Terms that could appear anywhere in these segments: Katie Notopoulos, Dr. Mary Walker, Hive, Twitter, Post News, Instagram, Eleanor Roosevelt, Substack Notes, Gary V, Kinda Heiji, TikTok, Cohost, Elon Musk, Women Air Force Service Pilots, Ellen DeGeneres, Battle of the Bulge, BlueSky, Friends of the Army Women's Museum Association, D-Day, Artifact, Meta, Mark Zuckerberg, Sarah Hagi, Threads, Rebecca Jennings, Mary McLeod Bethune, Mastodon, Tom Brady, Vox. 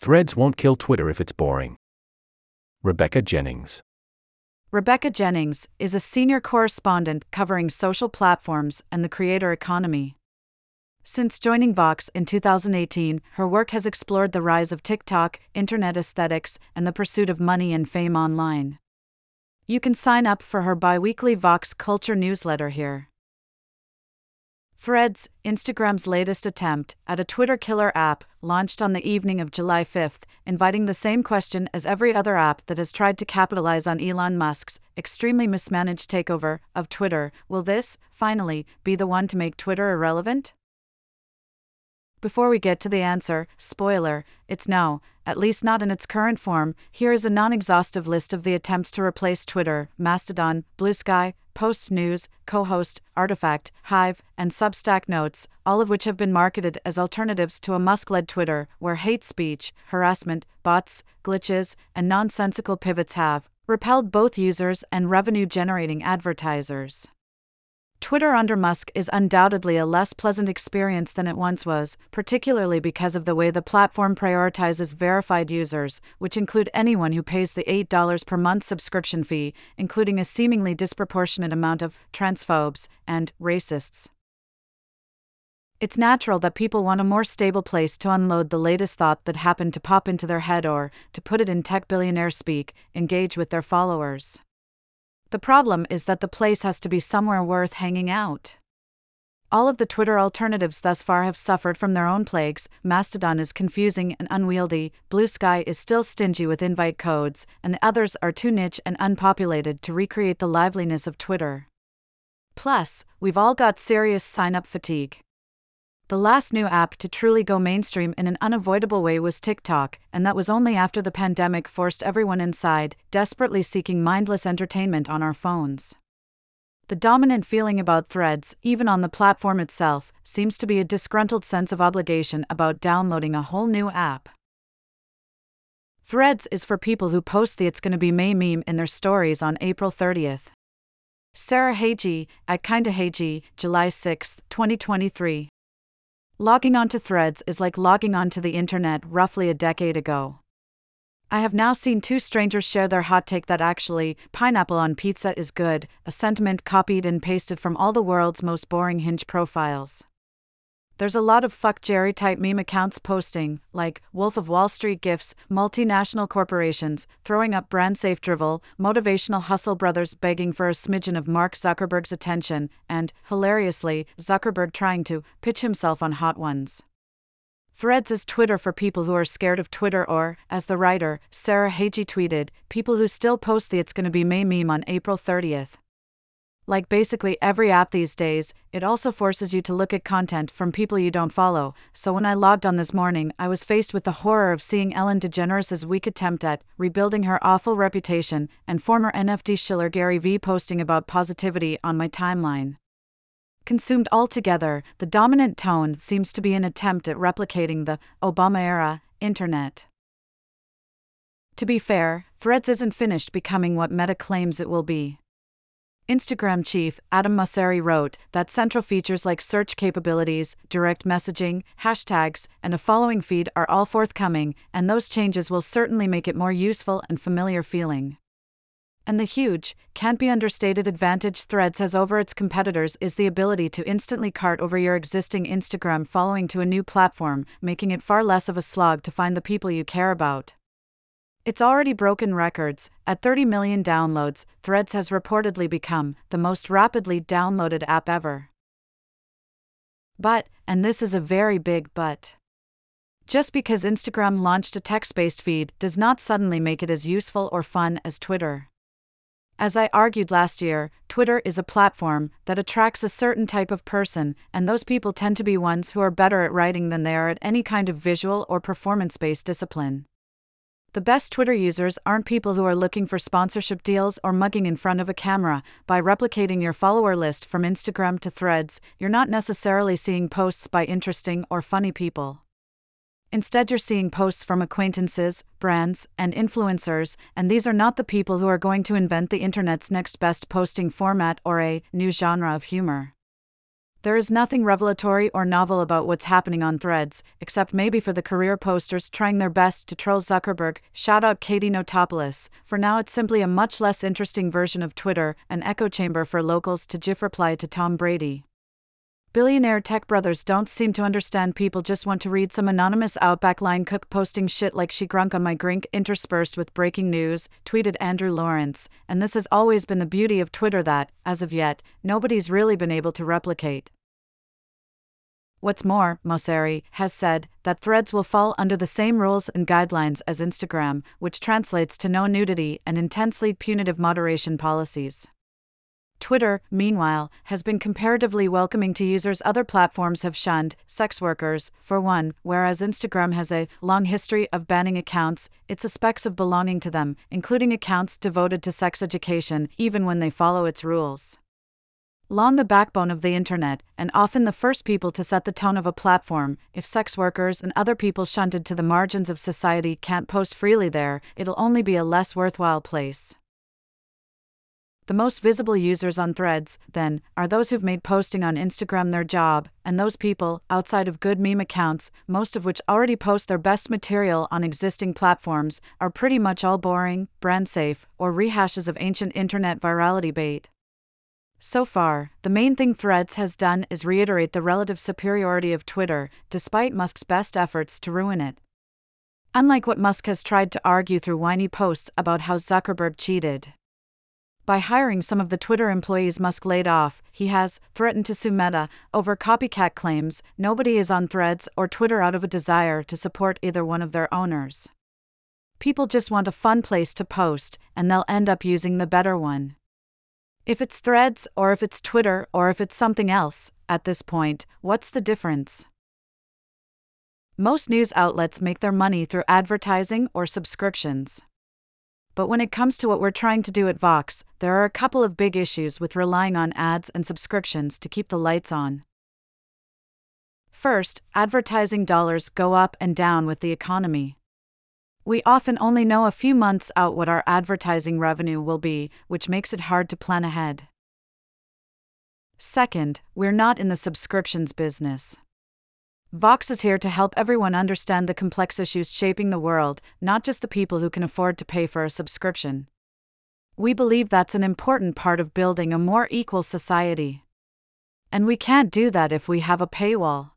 Threads won't kill Twitter if it's boring. Rebecca Jennings. Rebecca Jennings is a senior correspondent covering social platforms and the creator economy. Since joining Vox in 2018, her work has explored the rise of TikTok, internet aesthetics, and the pursuit of money and fame online. You can sign up for her bi-weekly Vox Culture newsletter here. Threads, Instagram's latest attempt at a Twitter killer app, launched on the evening of July 5, inviting the same question as every other app that has tried to capitalize on Elon Musk's extremely mismanaged takeover of Twitter: will this, finally, be the one to make Twitter irrelevant? Before we get to the answer, spoiler, it's no, at least not in its current form. Here is a non-exhaustive list of the attempts to replace Twitter: Mastodon, BlueSky, Post News, Cohost, Artifact, Hive, and Substack Notes, all of which have been marketed as alternatives to a Musk-led Twitter, where hate speech, harassment, bots, glitches, and nonsensical pivots have repelled both users and revenue-generating advertisers. Twitter under Musk is undoubtedly a less pleasant experience than it once was, particularly because of the way the platform prioritizes verified users, which include anyone who pays the $8 per month subscription fee, including a seemingly disproportionate amount of transphobes and racists. It's natural that people want a more stable place to unload the latest thought that happened to pop into their head or, to put it in tech billionaire speak, engage with their followers. The problem is that the place has to be somewhere worth hanging out. All of the Twitter alternatives thus far have suffered from their own plagues. Mastodon is confusing and unwieldy, BlueSky is still stingy with invite codes, and the others are too niche and unpopulated to recreate the liveliness of Twitter. Plus, we've all got serious sign-up fatigue. The last new app to truly go mainstream in an unavoidable way was TikTok, and that was only after the pandemic forced everyone inside, desperately seeking mindless entertainment on our phones. The dominant feeling about Threads, even on the platform itself, seems to be a disgruntled sense of obligation about downloading a whole new app. Threads is for people who post the "It's Gonna Be May" meme in their stories on April 30th. Sarah Hagi, at Kinda Heiji, July 6, 2023. Logging onto Threads is like logging onto the internet roughly a decade ago. I have now seen two strangers share their hot take that actually, pineapple on pizza is good, a sentiment copied and pasted from all the world's most boring Hinge profiles. There's a lot of fuck Jerry type meme accounts posting, like, Wolf of Wall Street gifs, multinational corporations throwing up brand safe drivel, motivational hustle brothers begging for a smidgen of Mark Zuckerberg's attention, and, hilariously, Zuckerberg trying to pitch himself on Hot Ones. Threads is Twitter for people who are scared of Twitter or, as the writer, Sarah Hagi tweeted, people who still post the "It's Gonna Be May" meme on April 30th. Like basically every app these days, it also forces you to look at content from people you don't follow, so when I logged on this morning, I was faced with the horror of seeing Ellen DeGeneres' weak attempt at rebuilding her awful reputation and former NFT shiller Gary V posting about positivity on my timeline. Consumed altogether, the dominant tone seems to be an attempt at replicating the Obama-era internet. To be fair, Threads isn't finished becoming what Meta claims it will be. Instagram chief Adam Mosseri wrote that central features like search capabilities, direct messaging, hashtags, and a following feed are all forthcoming, and those changes will certainly make it more useful and familiar feeling. And the huge, can't be understated advantage Threads has over its competitors is the ability to instantly cart over your existing Instagram following to a new platform, making it far less of a slog to find the people you care about. It's already broken records. At 30 million downloads, Threads has reportedly become the most rapidly downloaded app ever. But, and this is a very big but, just because Instagram launched a text-based feed does not suddenly make it as useful or fun as Twitter. As I argued last year, Twitter is a platform that attracts a certain type of person, and those people tend to be ones who are better at writing than they are at any kind of visual or performance-based discipline. The best Twitter users aren't people who are looking for sponsorship deals or mugging in front of a camera. By replicating your follower list from Instagram to Threads, you're not necessarily seeing posts by interesting or funny people. Instead, you're seeing posts from acquaintances, brands, and influencers, and these are not the people who are going to invent the internet's next best posting format or a new genre of humor. There is nothing revelatory or novel about what's happening on Threads, except maybe for the career posters trying their best to troll Zuckerberg, shout out Katie Notopoulos. For now it's simply a much less interesting version of Twitter, an echo chamber for locals to gif reply to Tom Brady. Billionaire tech brothers don't seem to understand people just want to read some anonymous Outback line cook posting shit like she grunk on my grink interspersed with breaking news, tweeted Andrew Lawrence, and this has always been the beauty of Twitter that, as of yet, nobody's really been able to replicate. What's more, Mosseri has said that Threads will fall under the same rules and guidelines as Instagram, which translates to no nudity and intensely punitive moderation policies. Twitter, meanwhile, has been comparatively welcoming to users other platforms have shunned, sex workers, for one, whereas Instagram has a long history of banning accounts it suspects of belonging to them, including accounts devoted to sex education, even when they follow its rules. Long the backbone of the internet, and often the first people to set the tone of a platform, if sex workers and other people shunted to the margins of society can't post freely there, it'll only be a less worthwhile place. The most visible users on Threads, then, are those who've made posting on Instagram their job, and those people, outside of good meme accounts, most of which already post their best material on existing platforms, are pretty much all boring, brand-safe, or rehashes of ancient internet virality bait. So far, the main thing Threads has done is reiterate the relative superiority of Twitter, despite Musk's best efforts to ruin it. Unlike what Musk has tried to argue through whiny posts about how Zuckerberg cheated by hiring some of the Twitter employees Musk laid off, he has threatened to sue Meta over copycat claims. Nobody is on Threads or Twitter out of a desire to support either one of their owners. People just want a fun place to post, and they'll end up using the better one. If it's Threads, or if it's Twitter, or if it's something else, at this point, what's the difference? Most news outlets make their money through advertising or subscriptions. But when it comes to what we're trying to do at Vox, there are a couple of big issues with relying on ads and subscriptions to keep the lights on. First, advertising dollars go up and down with the economy. We often only know a few months out what our advertising revenue will be, which makes it hard to plan ahead. Second, we're not in the subscriptions business. Vox is here to help everyone understand the complex issues shaping the world, not just the people who can afford to pay for a subscription. We believe that's an important part of building a more equal society. And we can't do that if we have a paywall.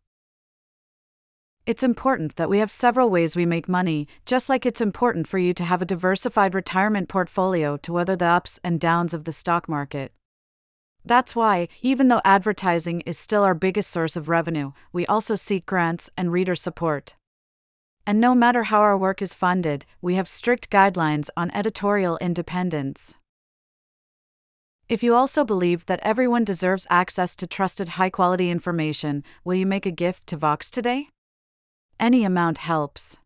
It's important that we have several ways we make money, just like it's important for you to have a diversified retirement portfolio to weather the ups and downs of the stock market. That's why, even though advertising is still our biggest source of revenue, we also seek grants and reader support. And no matter how our work is funded, we have strict guidelines on editorial independence. If you also believe that everyone deserves access to trusted high-quality information, will you make a gift to Vox today? Any amount helps.